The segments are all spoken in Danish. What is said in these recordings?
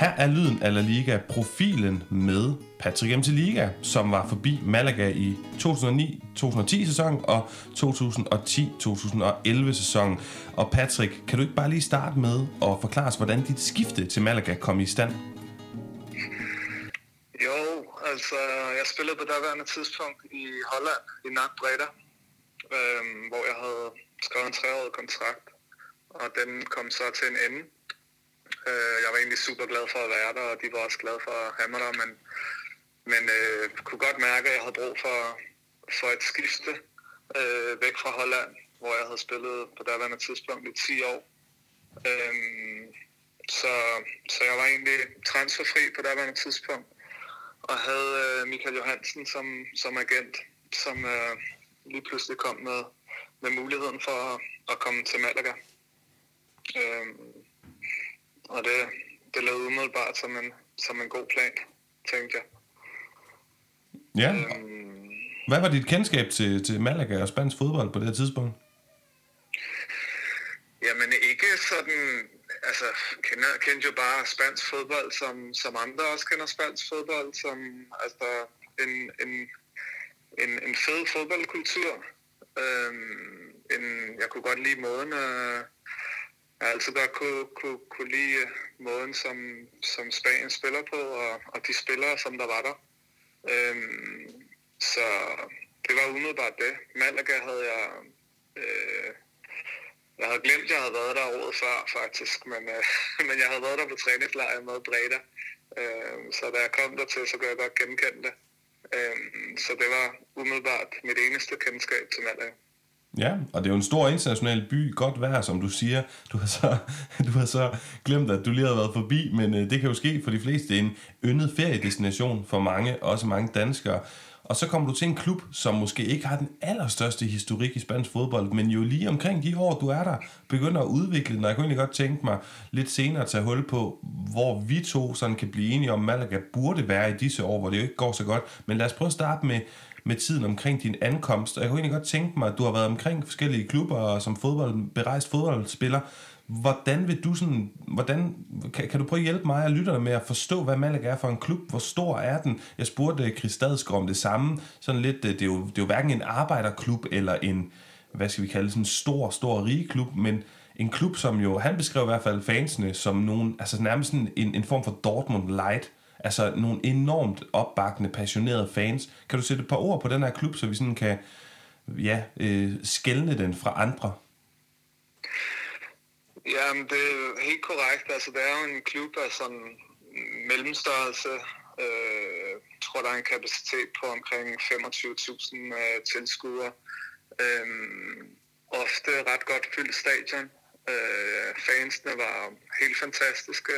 Her er lyden af La Liga-profilen med Patrick Mtiliga, som var forbi Malaga i 2009-2010-sæsonen og 2010-2011-sæsonen. Og Patrick, kan du ikke bare lige starte med at forklare os, hvordan dit skifte til Malaga kom i stand? Jo, altså jeg spillede på daværende tidspunkt i Holland, i NAC Breda, hvor jeg havde skrevet en 3-årig kontrakt, og den kom så til en ende. Jeg var egentlig super glad for at være der, og de var også glade for at have mig der, men kunne godt mærke, at jeg havde brug for et skifte væk fra Holland, hvor jeg havde spillet på daværende tidspunkt i 10 år. Så jeg var egentlig transferfri på daværende tidspunkt, og havde Michael Johansen som agent, som lige pludselig kom med muligheden for at komme til Malaga. Og det lød umiddelbart som en god plan, tænkte jeg. Ja. Hvad var dit kendskab til Malaga og spansk fodbold på det her tidspunkt? Jamen ikke sådan... Altså, jeg kendte jo bare spansk fodbold, som andre også kender spansk fodbold, som altså en fed fodboldkultur. Jeg kunne godt lide måden... Jeg har altid godt kunne lide måden, som Spanien spiller på, og de spillere, som der var der. Så det var umiddelbart det. Malaga havde jeg... jeg havde glemt, at jeg havde været der året før, faktisk. Men jeg havde været der på træningslejr med Breda. Så da jeg kom dertil, så kunne jeg godt genkende det. Så det var umiddelbart mit eneste kendskab til Malaga. Ja, og det er jo en stor international by, godt vejr, som du siger. Du har så glemt, at du lige har været forbi, men det kan jo ske for de fleste. En yndet feriedestination for mange, også mange danskere. Og så kommer du til en klub, som måske ikke har den allerstørste historik i spansk fodbold, men jo lige omkring de år, du er der, begynder at udvikle den. Og jeg kunne egentlig godt tænke mig lidt senere at tage hul på, hvor vi to sådan kan blive enige om, Malaga burde være i disse år, hvor det jo ikke går så godt. Men lad os prøve at starte med tiden omkring din ankomst, og jeg kunne egentlig godt tænke mig, at du har været omkring forskellige klubber og som berejst fodboldspiller. Kan du prøve at hjælpe mig og lytterne med at forstå, hvad Malaga er for en klub? Hvor stor er den? Jeg spurgte Chris Stadsgaard om det samme. Sådan lidt, det er jo hverken en arbejderklub eller en, hvad skal vi kalde, sådan en stor rige klub, men en klub, som jo, han beskrev i hvert fald fansene som nogen, altså nærmest en form for Dortmund light. Altså nogle enormt opbakkende, passionerede fans. Kan du sætte et par ord på den her klub, så vi sådan kan skelne den fra andre? Jamen, det er helt korrekt. Altså, det er jo en klub af sådan mellemstørrelse. Jeg tror, der er en kapacitet på omkring 25.000 tilskuere. Ofte ret godt fyldt stadion. Fansene var helt fantastiske.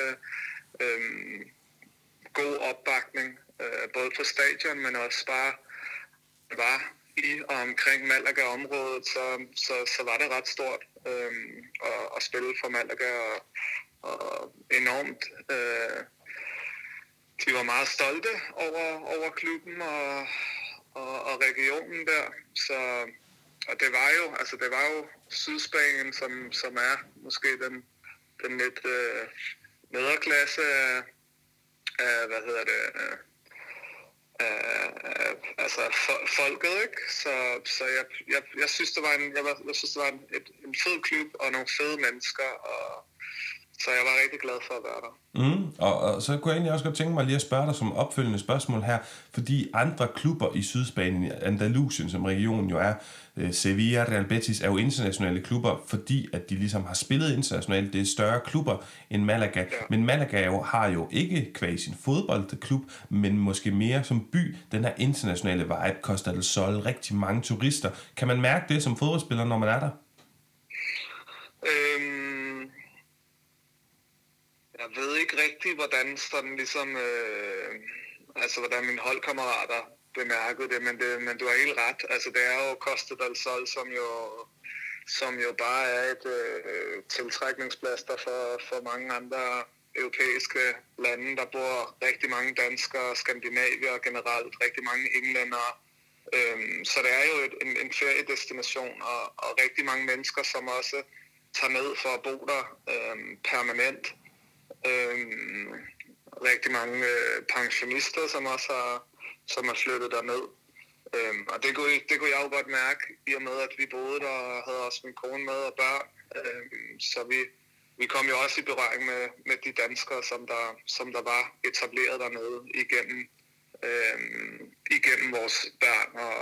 God opbakning, både på stadion, men også bare var i og omkring Malaga-området, så var det ret stort at spille for Malaga, og enormt. De var meget stolte over klubben og regionen der, så, og det var jo Sydspanien, som er måske den lidt nederklasse af folket, ikke? Så jeg synes, det var en fed klub og nogle fede mennesker, og så jeg var rigtig glad for at være der. Og så kunne jeg egentlig også godt tænke mig lige at spørge dig som opfølgende spørgsmål her, fordi andre klubber i Sydspanien, Andalusien som regionen jo er, Sevilla, Real Betis, er jo internationale klubber, fordi at de ligesom har spillet internationalt. Det er større klubber end Malaga. Ja. Men Malaga har jo ikke kvæg sin fodboldklub, men måske mere som by, den her internationale vibe, Costa del Sol, rigtig mange turister. Kan man mærke det som fodboldspiller, når man er der? Jeg ved ikke rigtigt, hvordan sådan ligesom, hvordan mine holdkammerater bemærkede det, men du har helt ret. Altså det er jo Costa del Sol, som jo bare er et tiltrækningsplads der for mange andre europæiske lande. Der bor rigtig mange danskere, skandinavier generelt, rigtig mange englændere. Så det er jo en feriedestination, og rigtig mange mennesker, som også tager ned for at bo der permanent. rigtig mange pensionister, som har flyttet derned. Og det kunne jeg jo godt mærke, i og med at vi boede der og havde også min kone med og børn. Så vi kom jo også i berøring med de danskere, som der var etableret dernede igennem vores børn, og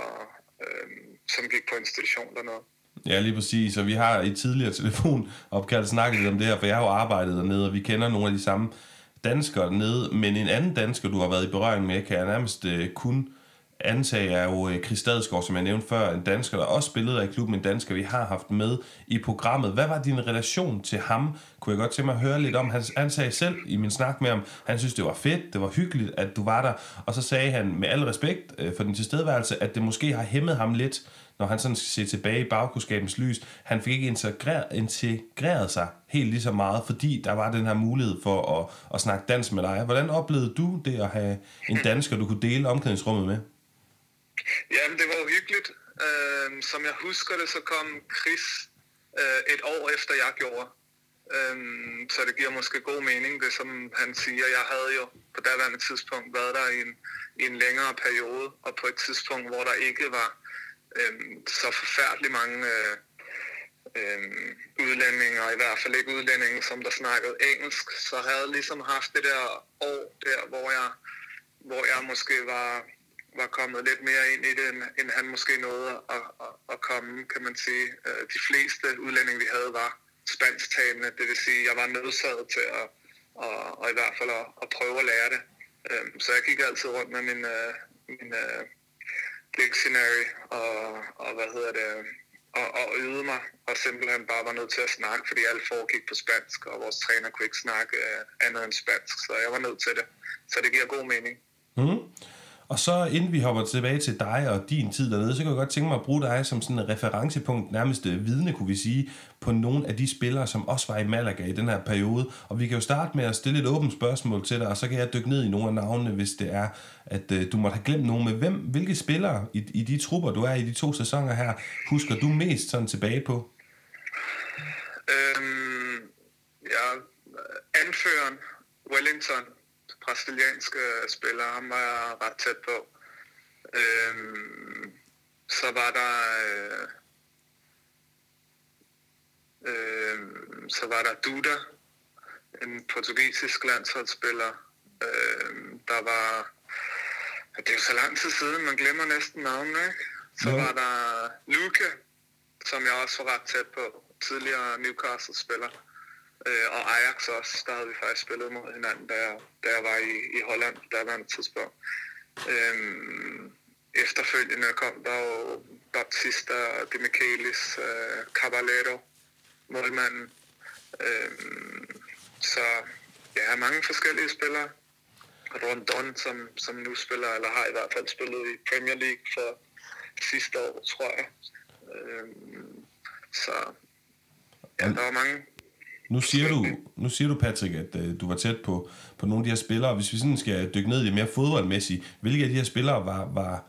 som gik på institution dernede. Ja, lige præcis. Så vi har i tidligere telefonopkald snakket om det her, for jeg har jo arbejdet dernede, og vi kender nogle af de samme danskere dernede. Men en anden dansker, du har været i berøring med, kan jeg nærmest kun antage, er jo Chris Stadsgaard, som jeg nævnte før. En dansker, der også spillede der i klubben. En dansker, vi har haft med i programmet. Hvad var din relation til ham? Kunne jeg godt tænke mig at høre lidt om. Han sagde selv i min snak med ham, han synes det var fedt, det var hyggeligt, at du var der. Og så sagde han med al respekt for din tilstedeværelse, at det måske har hæmmet ham lidt, når han sådan skal se tilbage i bagklubskabens lys. Han fik ikke integreret sig helt lige så meget, fordi der var den her mulighed for at snakke dansk med dig. Hvordan oplevede du det at have en dansker, du kunne dele omklædningsrummet med? Jamen, det var jo hyggeligt. Som jeg husker det, så kom Chris et år efter, jeg gjorde. Så det giver måske god mening, det som han siger. Jeg havde jo på daværende tidspunkt været der i en længere periode, og på et tidspunkt, hvor der ikke var så forfærdelig mange udlændinge, og i hvert fald ikke udlændinge, som der snakkede engelsk. Så jeg havde ligesom haft det der år der, hvor jeg måske var kommet lidt mere ind i det, end han måske nåede at komme, kan man sige. De fleste udlændinge, vi havde, var spansktalende. Det vil sige, at jeg var nødsaget til at i hvert fald at prøve at lære det. Så jeg gik altid rundt med min dictionary og hvad hedder det, og øvede mig, og simpelthen bare var nødt til at snakke, fordi alle foregik på spansk, og vores træner kunne ikke snakke andet end spansk, så jeg var nødt til det. Så det giver god mening. Mm. Og så inden vi hopper tilbage til dig og din tid dernede, så kan jeg godt tænke mig at bruge dig som sådan en referencepunkt, nærmest vidne kunne vi sige, på nogle af de spillere, som også var i Malaga i den her periode. Og vi kan jo starte med at stille et åbent spørgsmål til dig, og så kan jeg dykke ned i nogle af navnene, hvis det er, at du måtte have glemt nogen. Med hvilke spillere i de trupper, du er i de to sæsoner her, husker du mest sådan tilbage på? Ja, anføreren Wellington, brasilianske spiller, ham var jeg ret tæt på. Så var der Duda, en portugisisk landsholdsspiller. Der var, det er jo så lang tid siden, man glemmer næsten navnet, ikke? Så var der Luka, som jeg også var ret tæt på, tidligere Newcastle-spiller. Og Ajax også, der havde vi faktisk spillet mod hinanden, da jeg var i Holland, der var en tidspunkt. Efterfølgende kom der jo Baptista, Demichelis, Caballero, målmanden. Så ja, mange forskellige spillere. Rondon, som nu spiller, eller har i hvert fald spillet i Premier League for sidste år, tror jeg. Så ja, der var mange. Nu siger du, Patrick, at du var tæt på nogle af de her spillere. Hvis vi sådan skal dykke ned i det mere fodboldmæssigt, hvilke af de her spillere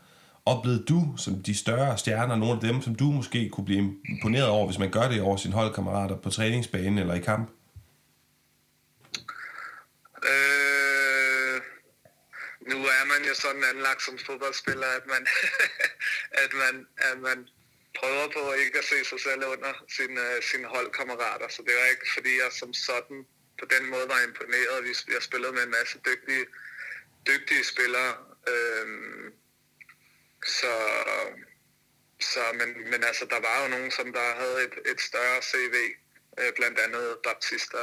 oplevede du som de større stjerner, nogle af dem, som du måske kunne blive imponeret over, hvis man gør det over sine holdkammerater på træningsbanen eller i kamp? Nu er man jo sådan anlagt som fodboldspiller, at man, at man prøver på ikke at se sig selv under sine holdkammerater, så det var ikke fordi jeg som sådan på den måde var imponeret. Jeg spillede med en masse dygtige spillere, men altså der var jo nogen, som der havde et større CV, blandt andet Baptista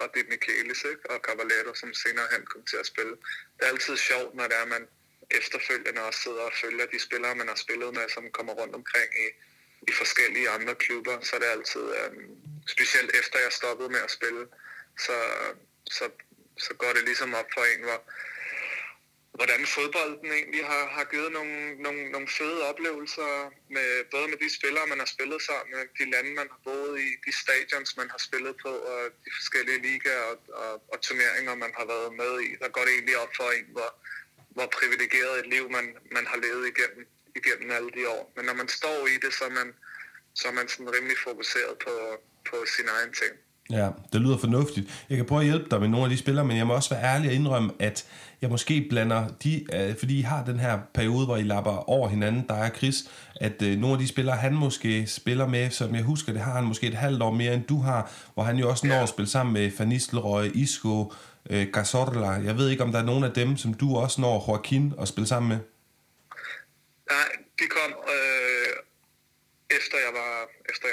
og Demichelis, ikke? Og Caballero, som senere hen kom til at spille. Det er altid sjovt, når det er man efterfølgende også sidder og følger de spillere, man har spillet med, som kommer rundt omkring i forskellige andre klubber, så er det altid, specielt efter jeg stoppede med at spille, så går det ligesom op for en, hvordan fodbolden egentlig har givet nogle fede oplevelser, med, både med de spillere, man har spillet sammen, med de lande, man har boet i, de stadions, man har spillet på, og de forskellige ligaer og turneringer, man har været med i. Der går det egentlig op for en, hvor privilegeret et liv man har levet igennem alle de år. Men når man står i det, så er man sådan rimelig fokuseret på sin egen ting. Ja, det lyder fornuftigt. Jeg kan prøve at hjælpe dig med nogle af de spillere, men jeg må også være ærlig og indrømme, at jeg måske blander de, fordi I har den her periode, hvor I lapper over hinanden, der er Chris, at nogle af de spillere, han måske spiller med, som jeg husker, det har han måske et halvt år mere, end du har, hvor han jo også når at spille sammen med Van Nistelrooy, Isco, Cazorla. Jeg ved ikke, om der er nogen af dem, som du også når, Joaquin, at spille sammen med? Nej, det kom... Efter jeg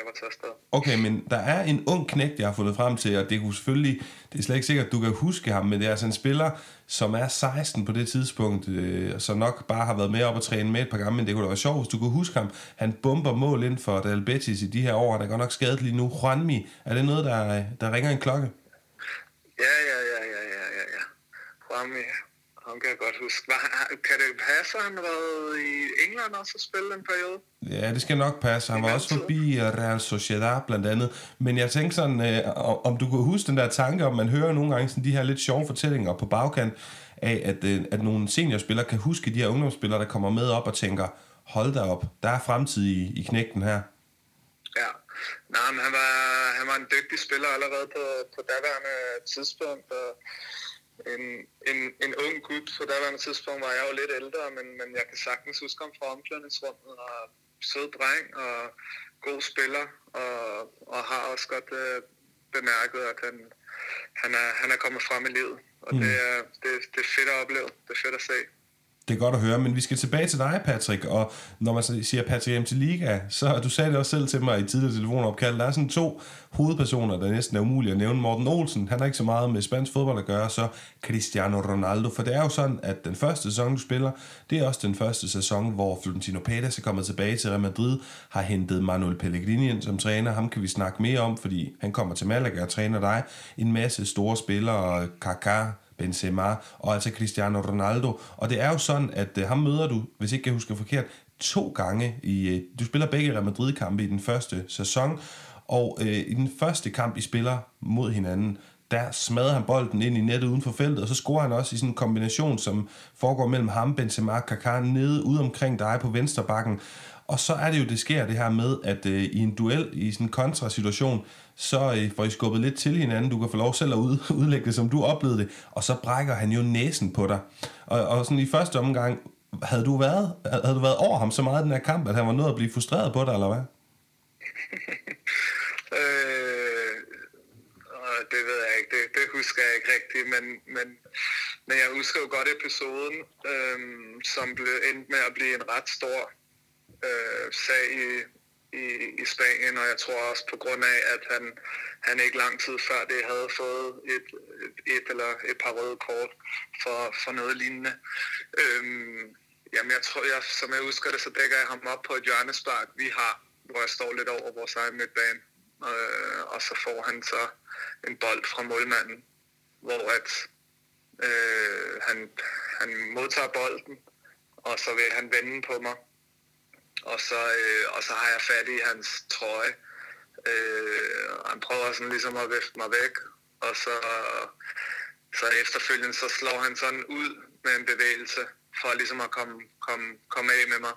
var taget afsted. Okay, men der er en ung knægt, jeg har fundet frem til, og det kunne selvfølgelig, det er slet ikke sikkert, at du kan huske ham, men det er altså en spiller, som er 16 på det tidspunkt, så nok bare har været med op og træne med et par gange, men det kunne da være sjovt, hvis du kunne huske ham. Han bomber mål ind for Real Betis i de her år, der er godt nok skadet lige nu. Juanmi, er det noget, der ringer en klokke? Ja. Juanmi, han kan jeg godt huske. Kan det passe, han har været i England også og spillet en periode? Ja, det skal nok passe. Han var også forbi Real Sociedad blandt andet. Men jeg tænkte sådan, om du kunne huske den der tanke, om man hører nogle gange sådan de her lidt sjove fortællinger på bagkant af, at nogle seniorspillere kan huske de her ungdomsspillere, der kommer med op og tænker, hold da op, der er fremtid i knægten her. Ja, nej, men han var en dygtig spiller allerede på daværende tidspunkt, og en ung gut, på daværende tidspunkt var jeg jo lidt ældre, men jeg kan sagtens huske ham fra omklædningsrummet, og sød dreng og god spiller, og har også godt bemærket, at han er kommet frem i livet, og det er fedt at opleve, det er fedt at se. Det er godt at høre, men vi skal tilbage til dig, Patrick, og når man siger Patrick Mtiliga, så du sagde det også selv til mig i tidligere telefonopkald, der er sådan to hovedpersoner, der næsten er umulige at nævne. Morten Olsen, han har ikke så meget med spansk fodbold at gøre, så Cristiano Ronaldo, for det er jo sådan, at den første sæson, du spiller, det er også den første sæson, hvor Florentino Pérez er kommet tilbage til Real Madrid, har hentet Manuel Pellegrini ind som træner, ham kan vi snakke mere om, fordi han kommer til Malaga og træner dig, en masse store spillere, Kaká, Benzema og altså Cristiano Ronaldo. Og det er jo sådan, at ham møder du, hvis ikke jeg husker forkert, 2 gange. Du spiller begge Real Madrid-kampe i den første sæson, og i den første kamp, I spiller mod hinanden, der smadrer han bolden ind i nettet uden for feltet, og så scorer han også i sådan en kombination, som foregår mellem ham, Benzema og Kaká, nede ude omkring dig på venstre bakken. Og så er det jo, det sker det her med, at i en duel, i sådan en kontrasituation, så får I skubbet lidt til hinanden, du kan få lov selv at udlægge det, som du oplevede det, og så brækker han jo næsen på dig. Og sådan i første omgang, havde du været over ham så meget i den her kamp, at han var nødt at blive frustreret på dig, eller hvad? Det ved jeg ikke, det husker jeg ikke rigtigt, men jeg husker jo godt episoden, som blev endt med at blive en ret stor sag i Spanien, og jeg tror også på grund af, at han ikke lang tid før det havde fået et eller et par røde kort for noget lignende. Jamen jeg tror, som jeg husker det, så dækker jeg ham op på et hjørnespark, vi har, hvor jeg står lidt over vores egen midtbane, og så får han så en bold fra målmanden, hvor at han modtager bolden, og så vil han vende på mig. Og så har jeg fat i hans trøje. Han prøver sådan ligesom at vifte mig væk. Og så efterfølgende så slår han sådan ud med en bevægelse for ligesom at komme af med mig.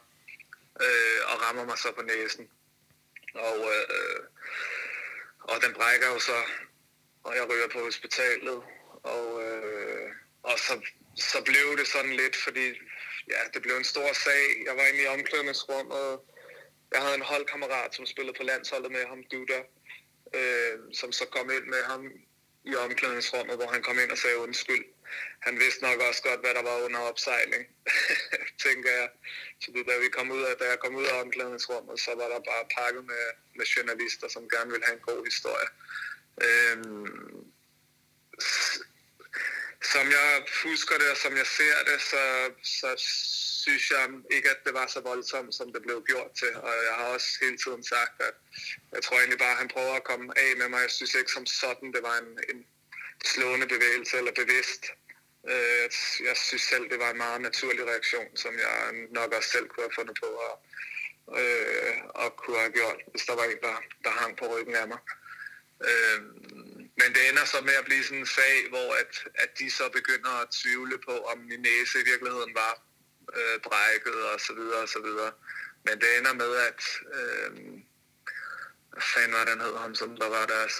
Og rammer mig så på næsen. Og den brækker jo så. Og jeg ryger på hospitalet. Og så blev det sådan lidt, fordi... Ja, det blev en stor sag. Jeg var inde i omklædningsrummet. Jeg havde en holdkammerat, som spillede på landsholdet med ham, Duda, som så kom ind med ham i omklædningsrummet, hvor han kom ind og sagde undskyld. Han vidste nok også godt, hvad der var under opsejling, tænker jeg. Så da jeg kom ud af omklædningsrummet, så var der bare pakket med journalister, som gerne ville have en god historie. Som jeg husker det, og som jeg ser det, så synes jeg ikke, at det var så voldsomt, som det blev gjort til. Og jeg har også hele tiden sagt, at jeg tror egentlig bare, at han prøver at komme af med mig. Jeg synes ikke som sådan, det var en slående bevægelse eller bevidst. Jeg synes selv, det var en meget naturlig reaktion, som jeg nok også selv kunne have fundet på og kunne have gjort, hvis der var en, der hang på ryggen af mig. Men det ender så med at blive sådan en sag, hvor at de så begynder at tvivle på, om min næse i virkeligheden var brækket og så videre og så videre. Men det ender med, at fan var, den hed ham, som der var deres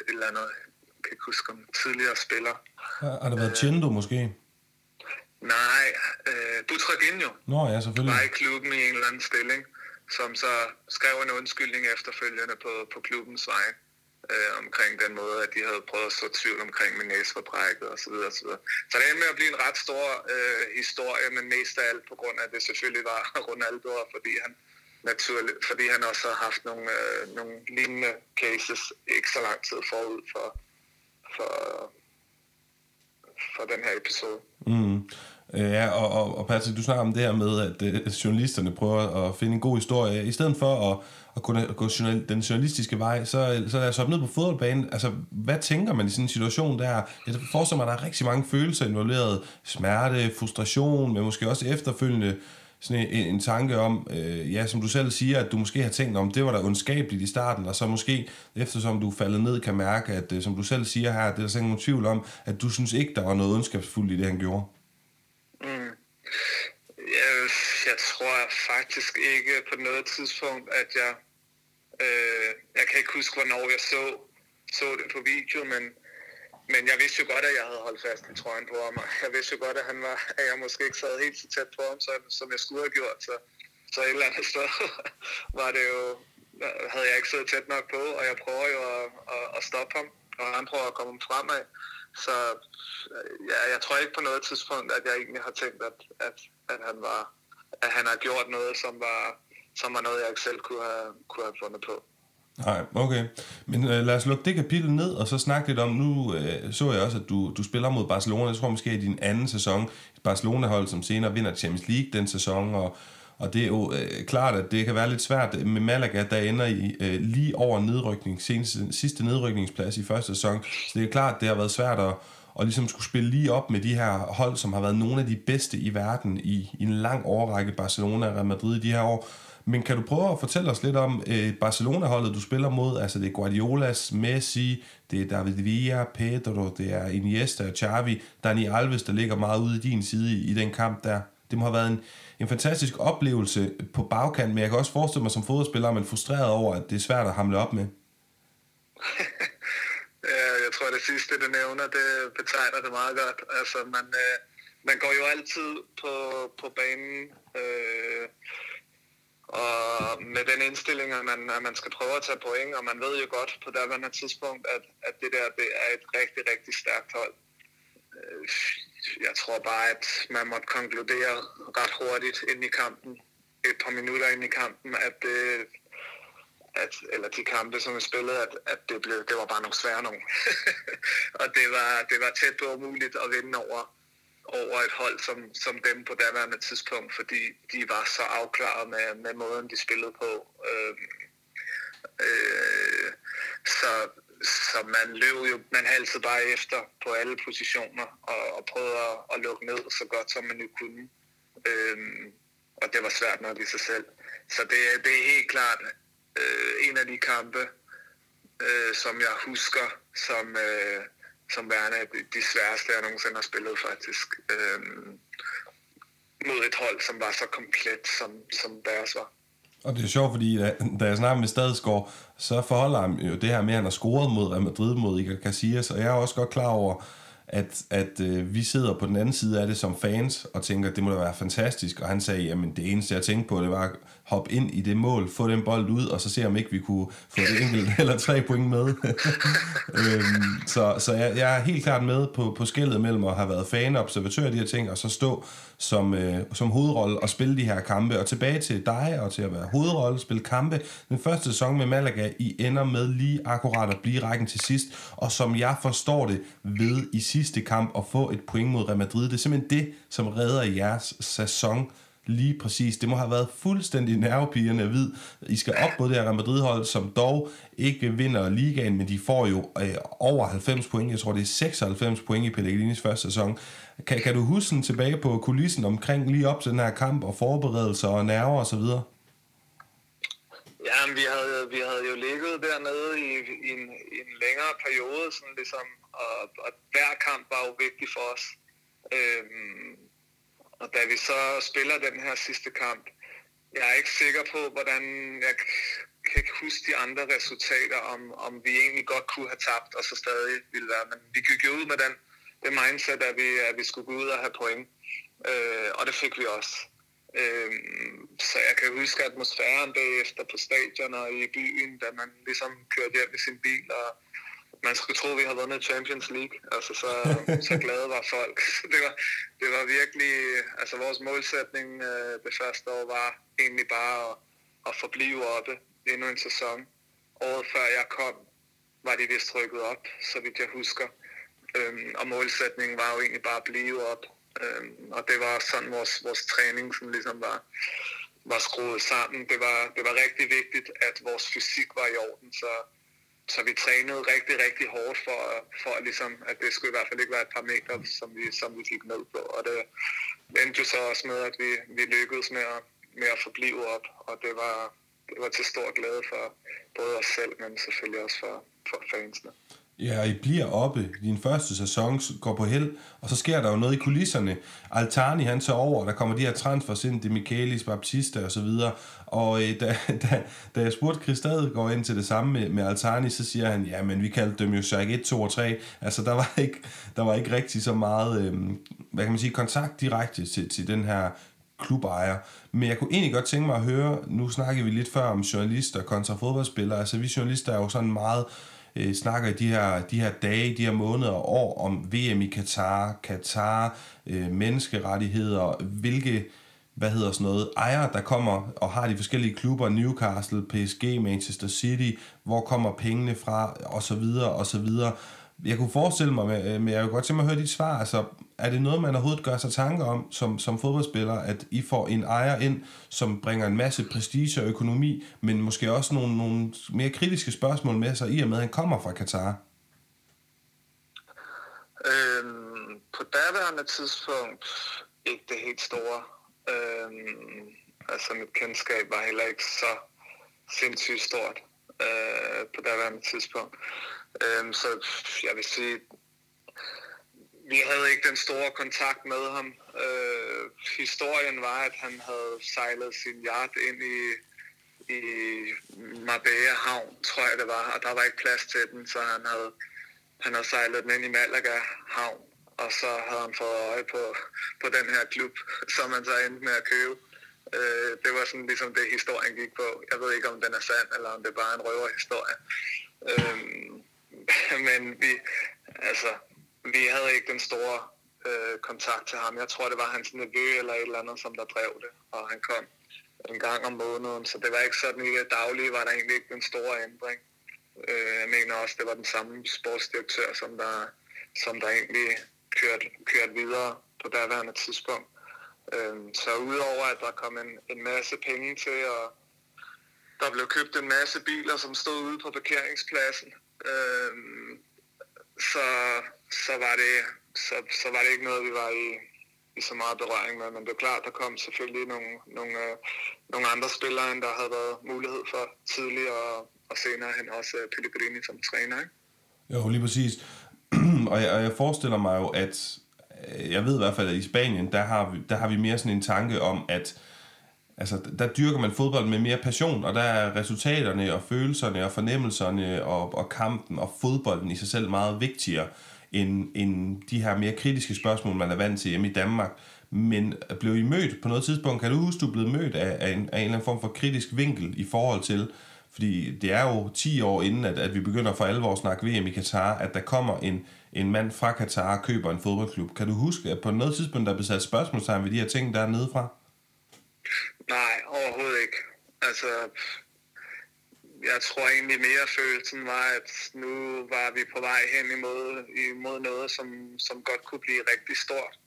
et eller andet, jeg kan ikke huske om tidligere spiller. Har det været Chendo måske? Nej, Butraguinho. Nå ja, selvfølgelig. Var i klubben i en eller anden stilling, som så skrev en undskyldning efterfølgende på klubbens vej omkring den måde, at de havde prøvet at slå tvivl omkring min næse var brækket og så videre, og så videre. Så det endte med at blive en ret stor historie, men mest af alt på grund af, at det selvfølgelig var Ronaldo, fordi han naturligt, fordi han også har haft nogle lignende cases ikke så lang tid forud for den her episode. Mm. Ja, og Patrick, du snakker om det her med, at journalisterne prøver at finde en god historie. I stedet for at kunne gå den journalistiske vej, så er jeg så ned på fodboldbanen. Altså, hvad tænker man i sådan en situation der? Jeg forestiller mig, at der er rigtig mange følelser involveret. Smerte, frustration, men måske også efterfølgende sådan en tanke om, ja, som du selv siger, at du måske har tænkt om, det var da ondskabeligt i starten, og så måske, eftersom du faldet ned, kan mærke, at som du selv siger her, det er der sådan nogen tvivl om, at du synes ikke, der var noget ondskabsfuldt i det, han gjorde. Mm. Jeg tror faktisk ikke på noget tidspunkt, at jeg kan ikke huske, hvornår jeg så det på video, men jeg vidste jo godt, at jeg havde holdt fast i trøjen på ham. Jeg vidste jo godt, at jeg måske ikke sad helt så tæt på ham, som jeg skulle have gjort. Så et eller andet sted var det jo, havde jeg ikke siddet tæt nok på, og jeg prøver jo at stoppe ham, og han prøver at komme fremad. Så ja, jeg tror ikke på noget tidspunkt, at jeg egentlig har tænkt, at han har gjort noget, som var noget, jeg ikke selv kunne have fundet på. Nej, okay. Men lad os lukke det kapitel ned, og så snakke lidt om, nu så jeg også, at du spiller mod Barcelona, jeg tror måske i din anden sæson, et Barcelona-hold, som senere vinder Champions League den sæson, og det er jo klart, at det kan være lidt svært med Malaga, der ender i lige over nedrykning, sidste nedrykningsplads i første sæson, så det er klart, at det har været svært at ligesom skulle spille lige op med de her hold, som har været nogle af de bedste i verden i en lang årrække, Barcelona og Real Madrid i de her år. Men kan du prøve at fortælle os lidt om Barcelona-holdet, du spiller mod? Altså det er Guardiolas, Messi, det er David Villa, Pedro, det er Iniesta og Xavi, Dani Alves, der ligger meget ude i din side i den kamp der. Det må have været en fantastisk oplevelse på bagkant, men jeg kan også forestille mig som fodboldspiller, at man er frustreret over, at det er svært at hamle op med. Jeg tror, det sidste, du nævner, det betegner det meget godt. Altså man går jo altid på banen, og med den indstilling, at man skal prøve at tage point, og man ved jo godt på daværende tidspunkt, at det der det er et rigtig, rigtig stærkt hold. Jeg tror bare, at man måtte konkludere ret hurtigt ind i kampen, et par minutter ind i kampen, eller de kampe, som vi spillede, at det var bare nogle svære nogen. Og det var tæt på umuligt at vinde over et hold som dem på daværende tidspunkt, fordi de var så afklaret med måden, de spillede på. Så man løb jo, man halsede bare efter på alle positioner og prøvede at lukke ned så godt, som man nu kunne. Og det var svært nok i sig selv. Så det er helt klart en af de kampe, som jeg husker, som værende de sværeste, jeg nogensinde har spillet faktisk, mod et hold, som var så komplet, som deres var. Og det er sjovt, fordi da jeg snakker med Stadsgaard, så forholder han jo det her med, at han har scoret mod Real Madrid, mod Iker Casillas, og jeg er også godt klar over, at vi sidder på den anden side af det som fans, og tænker, det må da være fantastisk, og han sagde, jamen det eneste jeg tænkte på, det var at hoppe ind i det mål, få den bold ud, og så se om ikke vi kunne få det enkelt eller 3 point med. Så jeg er helt klart med på skellet mellem at have været fan og observatør af de her ting, og så stå som hovedrolle og spille de her kampe, og tilbage til dig og til at være hovedrolle, spille kampe. Den første sæson med Malaga, I ender med lige akkurat at blive rækken til sidst, og som jeg forstår det, ved i sidste kamp at få et point mod Real Madrid. Det er simpelthen det, som redder jeres sæson lige præcis. Det må have været fuldstændig nervepirrende at vide, I skal op mod det her Real Madrid-hold, som dog ikke vinder ligaen, men de får jo over 90 point. Jeg tror, det er 96 point i Pellegrinis første sæson. Kan du huske den tilbage på kulissen omkring lige op til den her kamp og forberedelser og nerver osv.? Ja, vi havde jo ligget dernede i en længere periode, sådan ligesom, og hver kamp var jo vigtig for os. Og da vi så spiller den her sidste kamp, jeg er ikke sikker på, hvordan jeg kan ikke huske de andre resultater, om vi egentlig godt kunne have tabt, og så stadig ville være. Men vi gik jo ud med det mindset, at vi skulle gå ud og have point. Og det fik vi også. Så jeg kan huske atmosfæren bagefter på stadion og i byen, da man ligesom kørte hjem i sin bil, og man skulle tro, at vi havde vundet Champions League. Altså, så glade var folk. Det var virkelig... Altså, vores målsætning det første år var egentlig bare at forblive oppe endnu en sæson. Året før jeg kom, var de vist rykket op, så vidt jeg husker. Og målsætningen var jo egentlig bare at blive op. Og det var sådan vores træning, som ligesom var skruet sammen. Det var rigtig vigtigt, at vores fysik var i orden, så vi trænede rigtig, rigtig hårdt for ligesom, at det skulle i hvert fald ikke være et par meter, som vi fik ned på. Og det endte jo så også med, at vi lykkedes med at forblive op, og det var til stor glæde for både os selv, men selvfølgelig også for fansene. Ja, I bliver oppe i din første sæson, går på held, og så sker der jo noget i kulisserne. Al-Thani, han tager over, der kommer de her transfers ind, Demichelis, Baptista og så videre. Og da jeg spurgte Chris Stadsgaard ind til det samme med Al-Thani, så siger han, ja, men vi kaldte dem jo Sjæk 1, 2 og 3. Altså, der var ikke rigtig så meget, hvad kan man sige, kontakt direkte til den her klubejer. Men jeg kunne egentlig godt tænke mig at høre, nu snakkede vi lidt før om journalister kontra fodboldspillere. Altså, vi journalister er jo sådan meget... snakker i de her dage, de her måneder og år om VM i Katar, menneskerettigheder, hvilke, ejere, der kommer og har de forskellige klubber, Newcastle, PSG, Manchester City, hvor kommer pengene fra, og så videre. Jeg kunne forestille mig, men jeg kunne godt tænke mig at høre dit svar, altså, er det noget, man overhovedet gør sig tanker om som fodboldspiller, at I får en ejer ind, som bringer en masse prestige og økonomi, men måske også nogle mere kritiske spørgsmål med sig, i og med, at han kommer fra Katar? På daværende tidspunkt ikke det helt store. Altså, mit kendskab var heller ikke så sindssygt stort på daværende tidspunkt. Så jeg vil sige, vi havde ikke den store kontakt med ham. Historien var, at han havde sejlet sin yacht ind i Marbella havn, tror jeg det var, og der var ikke plads til den, så han havde sejlet den ind i Malaga havn, og så havde han fået øje på den her klub, som han så endte med at købe. Det var sådan ligesom det, historien gik på. Jeg ved ikke, om den er sand, eller om det bare er en røverhistorie. Men vi havde ikke den store kontakt til ham. Jeg tror, det var hans nevø eller et eller andet, som der drev det. Og han kom en gang om måneden, så det var ikke sådan, i det daglige var der egentlig ikke den store ændring. Jeg mener også, det var den samme sportsdirektør, som der egentlig kørte videre på daværende tidspunkt. Så udover, at der kom en masse penge til, og der blev købt en masse biler, som stod ude på parkeringspladsen, så var det ikke noget, vi var i så meget berøring med. Men det er klart, der kom selvfølgelig nogle andre spillere, end der havde været mulighed for tidligere, og senere hen også Pellegrini som træner, ikke? Jo, lige præcis. og jeg forestiller mig jo, at jeg ved i hvert fald, at i Spanien, der har vi mere sådan en tanke om, at altså, der dyrker man fodbold med mere passion, og der er resultaterne og følelserne og fornemmelserne og kampen og fodbolden i sig selv meget vigtigere end de her mere kritiske spørgsmål, man er vant til hjemme i Danmark. Men blev I mødt på noget tidspunkt? Kan du huske, du blev mødt af en eller anden form for kritisk vinkel i forhold til, fordi det er jo 10 år inden, at vi begynder for alvor at snakke VM i Katar, at der kommer en mand fra Katar og køber en fodboldklub. Kan du huske, at på noget tidspunkt, der blev sat spørgsmålstegn ved de her ting, der er nede fra? Nej, overhovedet ikke. Altså, jeg tror egentlig mere følelsen var, at nu var vi på vej hen imod noget, som godt kunne blive rigtig stort.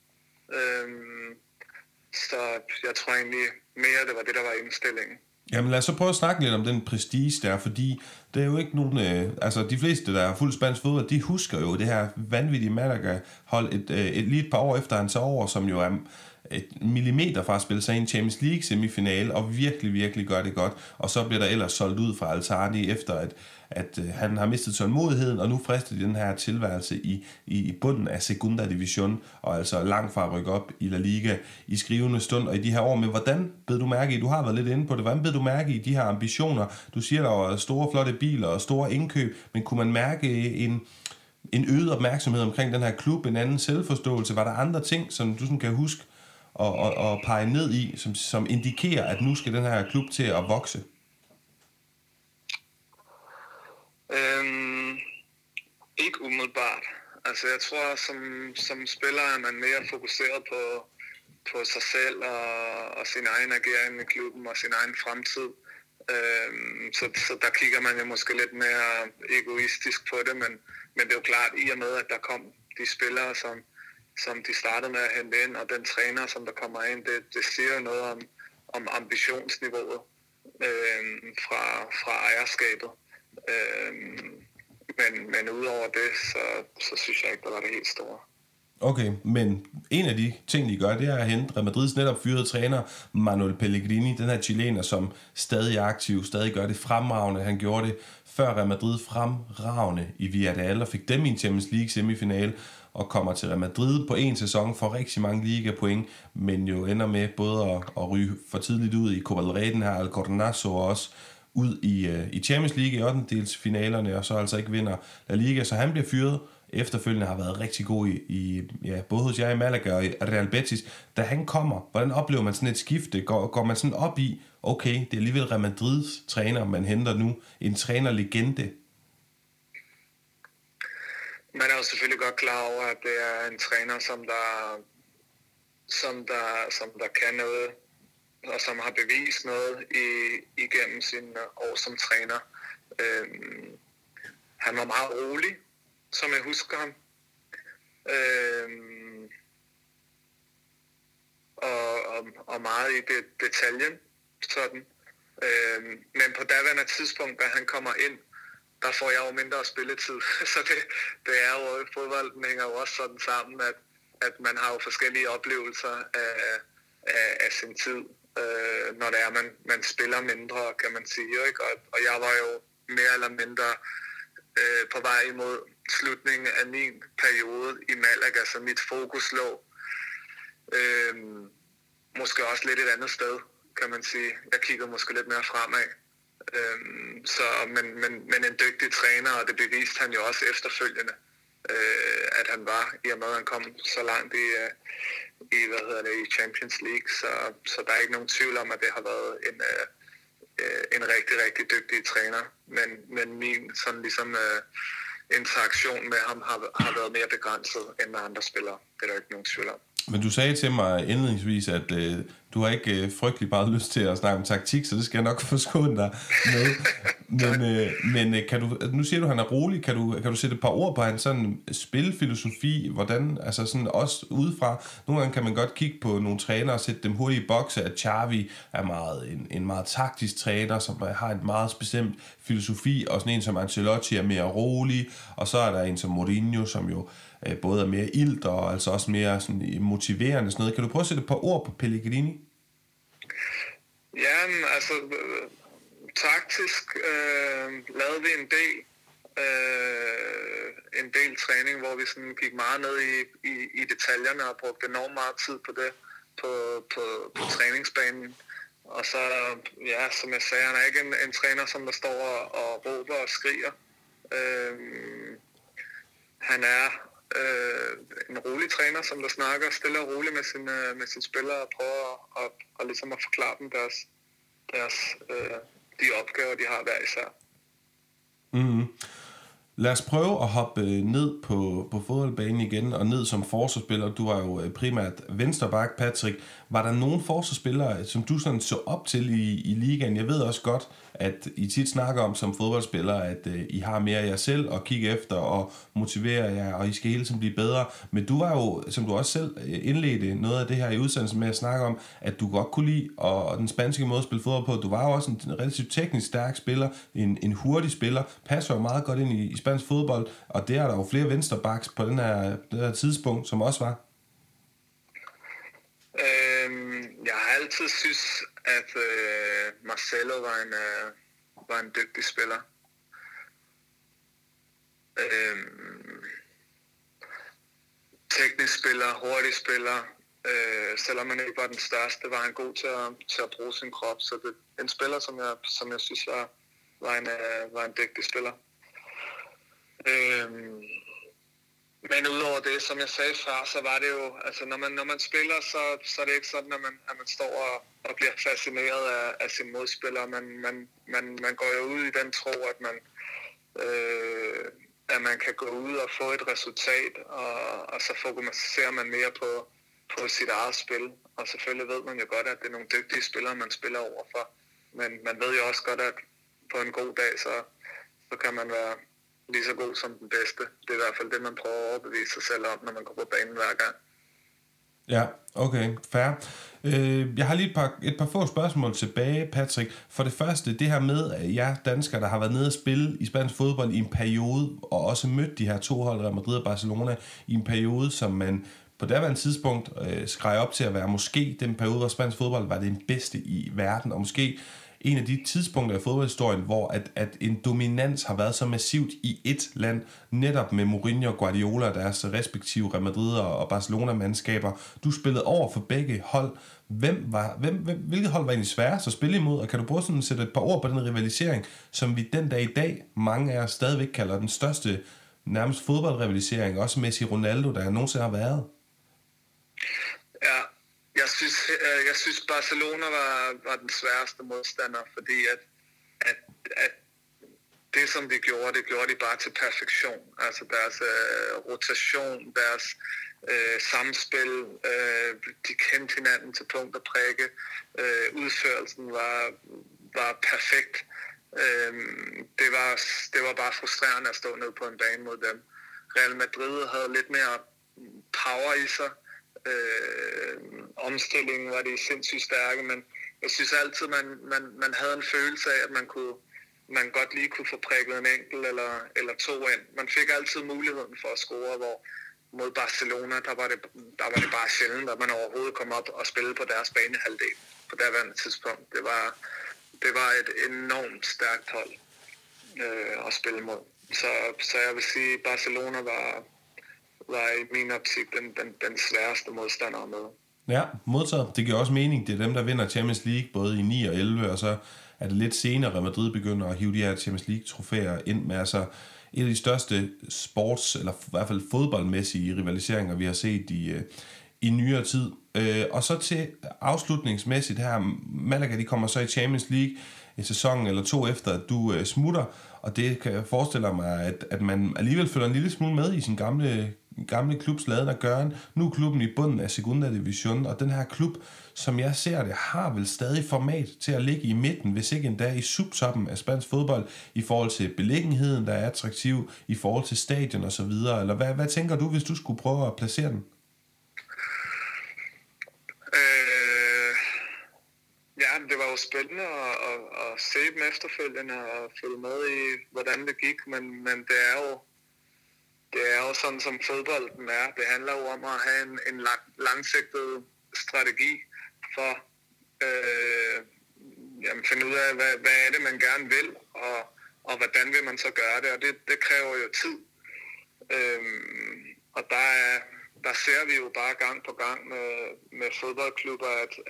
Så jeg tror egentlig mere, det var det, der var indstillingen. Jamen lad os så prøve at snakke lidt om den prestige der, fordi det er jo ikke nogen... altså de fleste, der har fuld spansk fodbold, de husker jo det her vanvittige Malaga-hold lige et par år efter han tager over, som jo er... et millimeter fra at spille sig i en Champions League semifinale og virkelig, virkelig gør det godt. Og så bliver der ellers solgt ud fra Al-Thani efter, at han har mistet tålmodigheden, og nu frister de den her tilværelse i bunden af Segunda División, og altså langt fra at rykke op i La Liga i skrivende stund, og i de her år. Men hvordan bed du mærke i, du har været lidt inde på det, hvordan bed du mærke i de her ambitioner? Du siger, der var store, flotte biler og store indkøb, men kunne man mærke en øget opmærksomhed omkring den her klub, en anden selvforståelse? Var der andre ting, som du sådan kan huske og pege ned i, som indikerer, at nu skal den her klub til at vokse? Ikke umiddelbart. Altså jeg tror, som spiller er man mere fokuseret på sig selv og sin egen agering i klubben og sin egen fremtid. Så der kigger man jo måske lidt mere egoistisk på det, men det er jo klart, i og med at der kom de spillere, som de startede med at hente ind, og den træner, som der kommer ind, det siger jo noget om ambitionsniveauet fra ejerskabet. Men udover det, så synes jeg ikke, der var det helt store. Okay, men en af de ting, de gør, det er at hente Real Madrids netop fyrede træner Manuel Pellegrini, den her chilener, som stadig er aktiv, stadig gør det fremragende. Han gjorde det før Real Madrid fremragende i Villarreal og fik dem i en Champions League semifinale og kommer til Real Madrid på en sæson, får rigtig mange ligapoint, men jo ender med både at ryge for tidligt ud i Copa del Rey, den her Alcorcón og også ud i Champions League i 8-delsfinalerne, og så altså ikke vinder La Liga, så han bliver fyret. Efterfølgende har været rigtig god i både hos jer i Malaga og i Real Betis. Da han kommer, hvordan oplever man sådan et skifte? Går man sådan op i, okay, det er alligevel Real Madrids træner, man henter nu, en trænerlegende? Man er jo selvfølgelig godt klar over, at det er en træner, som der kan noget, og som har bevist noget igennem sine år som træner. Han var meget rolig, som jeg husker ham. Og meget i detaljen, sådan. Men på daværende tidspunkt, da han kommer ind, der får jeg jo mindre spilletid. Så det er jo, fodbolden hænger jo også sådan sammen, at man har jo forskellige oplevelser af sin tid, når det er, man spiller mindre, kan man sige. Jo, ikke? Og jeg var jo mere eller mindre på vej imod slutningen af min periode i Malaga, så mit fokus lå måske også lidt et andet sted, kan man sige. Jeg kiggede måske lidt mere fremad. Men en dygtig træner, og det beviste han jo også efterfølgende, at han var, i og med at han kom så langt i Champions League, så der er ikke nogen tvivl om, at det har været en rigtig, rigtig dygtig træner, men min sådan ligesom interaktion med ham har været mere begrænset end med andre spillere. Det er der ikke nogen tvivl om. Men du sagde til mig indledningsvis, at du har ikke frygtelig meget lyst til at snakke om taktik, så det skal jeg nok forskåne dig med. Men kan du, nu siger du, at han er rolig. Kan du sætte et par ord på hans sådan spilfilosofi? Hvordan, altså sådan også udefra, nogle gange kan man godt kigge på nogle trænere og sætte dem hurtigt i bokse, at Xavi er en meget taktisk træner, som har en meget bestemt filosofi, og sådan en som Ancelotti er mere rolig, og så er der en som Mourinho, som jo både er mere ilt og altså også mere sådan motiverende sådan noget. Kan du prøve at sætte et par ord på Pellegrini? Jamen, altså taktisk lavede vi en del træning, hvor vi sådan gik meget ned i detaljerne og brugte enormt meget tid på det på træningsbanen. Og så, ja, som jeg sagde, han er ikke en træner, som der står og råber og skriger. Han er en rolig træner, som der snakker stille og roligt med sine spillere og prøver at ligesom at forklare dem deres de opgaver, de har hver især. Mm-hmm. Lad os prøve at hoppe ned på fodboldbanen igen og ned som forsvarsspiller. Du var jo primært venstreback, Patrick. Var der nogen forsvarsspillere, som du sådan så op til i ligaen? Jeg ved også godt, at I tit snakker om som fodboldspillere, at I har mere af jer selv og kigge efter og motivere jer, og I skal hele tiden blive bedre. Men du var jo, som du også selv indledte noget af det her i udsendelsen med at snakke om, at du godt kunne lide, og den spanske måde at spille fodbold på, du var jo også en relativt teknisk stærk spiller, en hurtig spiller, passer jo meget godt ind i spansk fodbold, og der er der jo flere vensterbacks på den her tidspunkt, som også var. Jeg har altid synes, at Marcelo var en dygtig spiller. Teknisk spiller, hurtig spiller. Selvom han ikke var den største, var han god til at bruge sin krop. Så det er en spiller, som jeg synes var en dygtig spiller. Men udover det, som jeg sagde før, så var det jo, altså når man spiller, så er det ikke sådan, at man står og bliver fascineret af sin modspiller. Man går jo ud i den tro, at man kan gå ud og få et resultat, og så fokuserer man mere på sit eget spil. Og selvfølgelig ved man jo godt, at det er nogle dygtige spillere, man spiller overfor. Men man ved jo også godt, at på en god dag, så kan man være lige så god som den bedste. Det er i hvert fald det, man prøver at overbevise sig selv om, når man går på banen hver gang. Ja, okay, fair. Jeg har lige et par få spørgsmål tilbage, Patrick. For det første, det her med at jer danskere, der har været nede og spille i spansk fodbold i en periode, og også mødt de her to hold, Real Madrid og Barcelona, i en periode, som man på daværende tidspunkt skreg op til at være måske den periode, hvor spansk fodbold var den bedste i verden, og måske en af de tidspunkter i fodboldhistorien, hvor at en dominans har været så massivt i et land, netop med Mourinho og Guardiola og deres respektive Real Madrid og Barcelona-mandskaber. Du spillede over for begge hold. Hvilket hold var egentlig sværest at spille imod? Og kan du prøve sådan at sætte et par ord på den rivalisering, som vi den dag i dag, mange af os stadigvæk kalder den største nærmest fodboldrivalisering, også Messi Ronaldo, der nogensinde har været? Ja. Jeg synes Barcelona var den sværeste modstander, fordi at det, som de gjorde, det gjorde de bare til perfektion. Altså deres rotation, deres samspil, de kendte hinanden til punkt og prikke. Udførelsen var perfekt. Det var bare frustrerende at stå ned på en bane mod dem. Real Madrid havde lidt mere power i sig. Omstillingen var det sindssygt stærke, men jeg synes altid, man havde en følelse af, at man godt lige kunne få prikket en enkelt eller to ind. Man fik altid muligheden for at score, hvor mod Barcelona, der var det bare sjældent, at man overhovedet kom op og spillede på deres banehalvdel på daværende tidspunkt. Det var et enormt stærkt hold at spille mod. Så jeg vil sige, at Barcelona var i min optik den sværeste modstander med. Ja, modtaget. Det giver også mening. Det er dem, der vinder Champions League både i 9 og 11, og så er det lidt senere, at Madrid begynder at hive de her Champions League-trofæer ind med. Altså et af de største sports, eller i hvert fald fodboldmæssige rivaliseringer, vi har set i nyere tid. Og så til afslutningsmæssigt her, Malaga, de kommer så i Champions League en sæson eller to efter, at du smutter, og det kan jeg forestille mig, at man alligevel følger en lille smule med i sin gamle klubs laden og gøren. Nu er klubben i bunden af Segunda División, og den her klub, som jeg ser det, har vel stadig format til at ligge i midten, hvis ikke endda i subtoppen af spansk fodbold, i forhold til beliggenheden, der er attraktiv, i forhold til stadion og så videre. Eller hvad tænker du, hvis du skulle prøve at placere den? Ja, det var jo spændende at se dem efterfølgende og følge med i, hvordan det gik, men det er jo sådan, som fodbolden er. Det handler jo om at have en langsigtet strategi for at finde ud af, hvad er det, man gerne vil, og hvordan vil man så gøre det. Og det kræver jo tid. Og der ser vi jo bare gang på gang med fodboldklubber,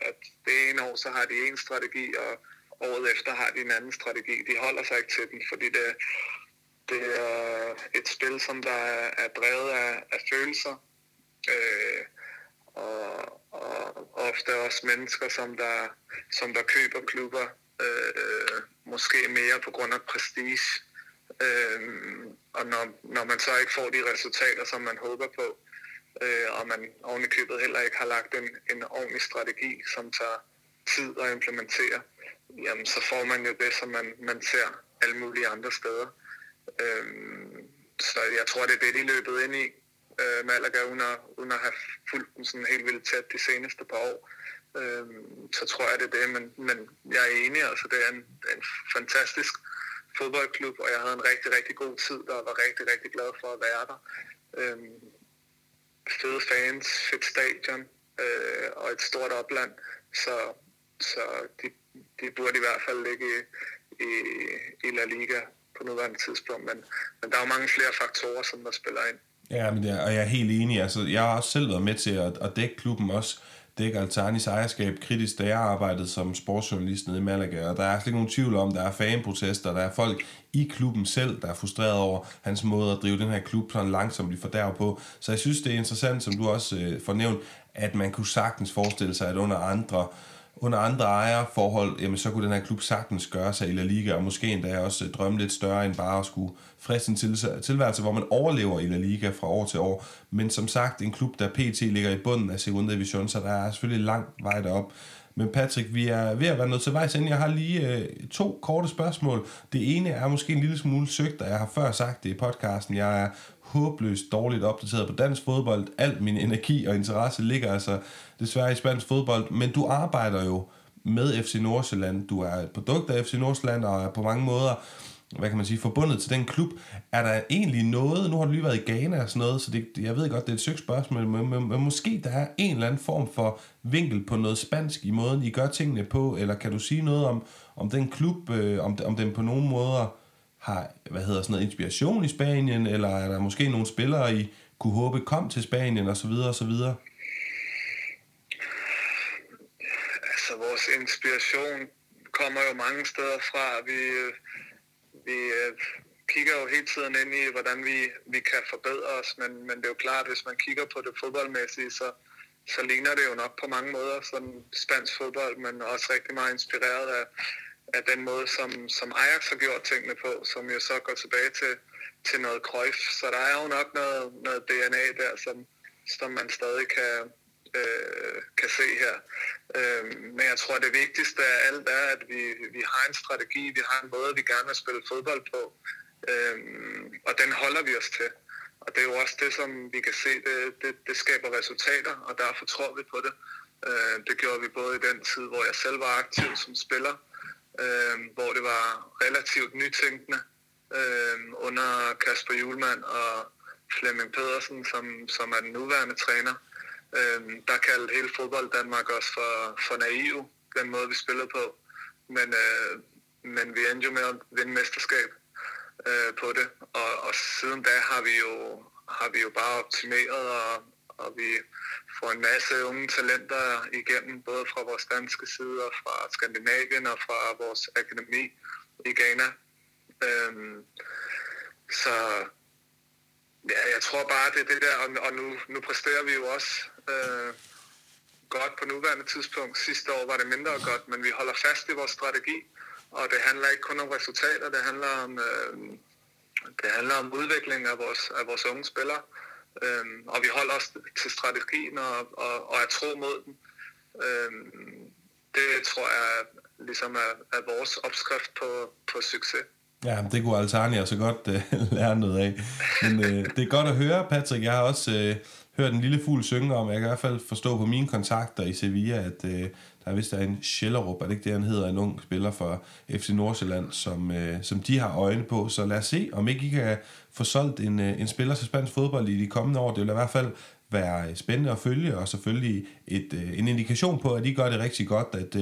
at det ene år, så har de en strategi, og året efter har de en anden strategi. De holder sig ikke til den, fordi det er et spil, som der er drevet af følelser, og ofte også mennesker, som der køber klubber, måske mere på grund af prestige. Og når man så ikke får de resultater, som man håber på, og man oven i købet heller ikke har lagt en ordentlig strategi, som tager tid at implementere, jamen så får man jo det, som man ser alle mulige andre steder. Så jeg tror, det er det, de løbet ind i Malaga, uden at have fulgt den sådan helt vildt tæt de seneste par år. Så tror jeg, det er det, men jeg er enig, altså det er en fantastisk fodboldklub, og jeg havde en rigtig, rigtig god tid der, og var rigtig, rigtig glad for at være der. Fede fans, fedt stadion og et stort opland, så de burde i hvert fald ligge i La Liga på nuværende tidspunkt, men der er jo mange flere faktorer, som der spiller ind. Ja, men og jeg er helt enig. Altså, jeg har også selv været med til at dække klubben også. Dække Al-Thanis ejerskab kritisk, da jeg arbejdede som sportsjournalist nede i Malaga. Og der er slet ikke nogen tvivl om, der er fanprotester, der er folk i klubben selv, der er frustreret over hans måde at drive den her klub sådan langsomt for derpå. Så jeg synes, det er interessant, som du også fornævnt, at man kunne sagtens forestille sig, at under andre ejerforhold, jamen, så kunne den her klub sagtens gøre sig i La Liga, og måske endda også drømme lidt større, end bare at skulle friste en tilværelse, hvor man overlever i La Liga fra år til år. Men som sagt, en klub, der pt. Ligger i bunden af Segunda División, så der er selvfølgelig lang vej derop. Men Patrick, vi er ved at være nødt til vejs ende. Jeg har lige to korte spørgsmål. Det ene er måske en lille smule søgt, og jeg har før sagt det i podcasten. Jeg er håbløst dårligt opdateret på dansk fodbold. Alt min energi og interesse ligger altså desværre i spansk fodbold. Men du arbejder jo med FC Nordsjælland. Du er et produkt af FC Nordsjælland og er på mange måder, hvad kan man sige, forbundet til den klub. Er der egentlig noget, nu har du lige været i Ghana og sådan noget, så det, jeg ved godt, det er et søgt spørgsmål, men måske der er en eller anden form for vinkel på noget spansk i måden, I gør tingene på, eller kan du sige noget om den klub, om den på nogen måder har, inspiration i Spanien, eller er der måske nogle spillere, I kunne håbe kom til Spanien, og så videre, og så videre? Altså, vores inspiration kommer jo mange steder fra. Vi kigger jo hele tiden ind i, hvordan vi kan forbedre os, men det er jo klart, at hvis man kigger på det fodboldmæssige, så ligner det jo nok på mange måder sådan spansk fodbold, men også rigtig meget inspireret af den måde, som Ajax har gjort tingene på, som jo så går tilbage til noget Cruyff. Så der er jo nok noget DNA der, som man stadig kan se her. Men jeg tror, det vigtigste af alt er, at vi har en strategi, vi har en måde, vi gerne vil spille fodbold på, og den holder vi os til. Og det er jo også det, som vi kan se, det skaber resultater, og derfor tror vi på det. Det gjorde vi både i den tid, hvor jeg selv var aktiv som spiller, hvor det var relativt nytænkende under Kasper Hjulmand og Flemming Pedersen, som er den nuværende træner. Der kaldte hele fodbold Danmark også for naive, den måde vi spillede på, men vi endte jo med at vinde mesterskab på det, og siden da har vi jo bare optimeret, og vi får en masse unge talenter igennem, både fra vores danske side og fra Skandinavien og fra vores akademi i Ghana. Så ja, jeg tror bare, det er det der, og nu præsterer vi jo også godt på nuværende tidspunkt. Sidste år var det mindre godt, men vi holder fast i vores strategi, og det handler ikke kun om resultater, det handler om udvikling af vores unge spillere, og vi holder os til strategien og er tro mod den. Det tror jeg ligesom er vores opskrift på succes. Ja, det kunne Al-Thani altså godt lære noget af. Men det er godt at høre, Patrick. Jeg har også hørt en lille fugl synge om, jeg kan i hvert fald forstå på mine kontakter i Sevilla, at der er en Schellerup, er det ikke det, han hedder, en ung spiller fra FC Nordsjælland, som de har øjne på. Så lad os se, om ikke I kan få solgt en spiller til spansk fodbold i de kommende år. Det vil i hvert fald være spændende at følge, og selvfølgelig en indikation på, at I gør det rigtig godt,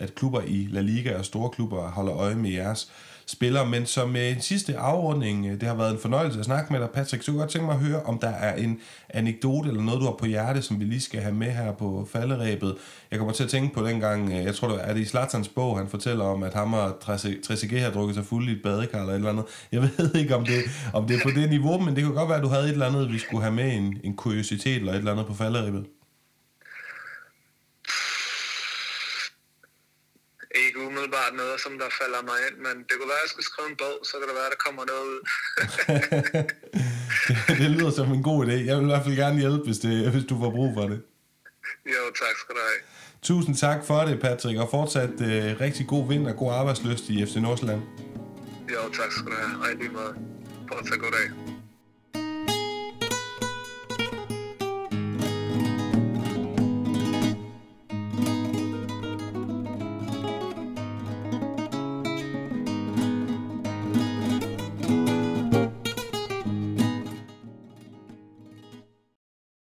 at klubber i La Liga og store klubber holder øje med jeres spiller. Men som en sidste afrunding, det har været en fornøjelse at snakke med dig, Patrick, så kunne jeg godt tænke mig at høre, om der er en anekdote eller noget, du har på hjerte, som vi lige skal have med her på falderæbet. Jeg kommer til at tænke på dengang, jeg tror, det er i Zlatans bog, han fortæller om, at ham og Trezeguet har drukket sig fuld i et badekar eller et eller andet. Jeg ved ikke, om det er på det niveau, men det kunne godt være, at du havde et eller andet, vi skulle have med, en kuriositet eller et eller andet på falderæbet. Ikke umiddelbart noget, som der falder mig ind, men det kunne være, at jeg skulle skrive en bog, så kan det være, at der kommer noget ud. Det lyder som en god idé. Jeg vil i hvert fald gerne hjælpe, hvis du får brug for det. Jo, tak skal du have. Tusind tak for det, Patrick, og fortsat rigtig god vind og god arbejdslyst i FC Nordsjælland. Jo, tak skal du have. Rigtig meget. Fortsat god dag.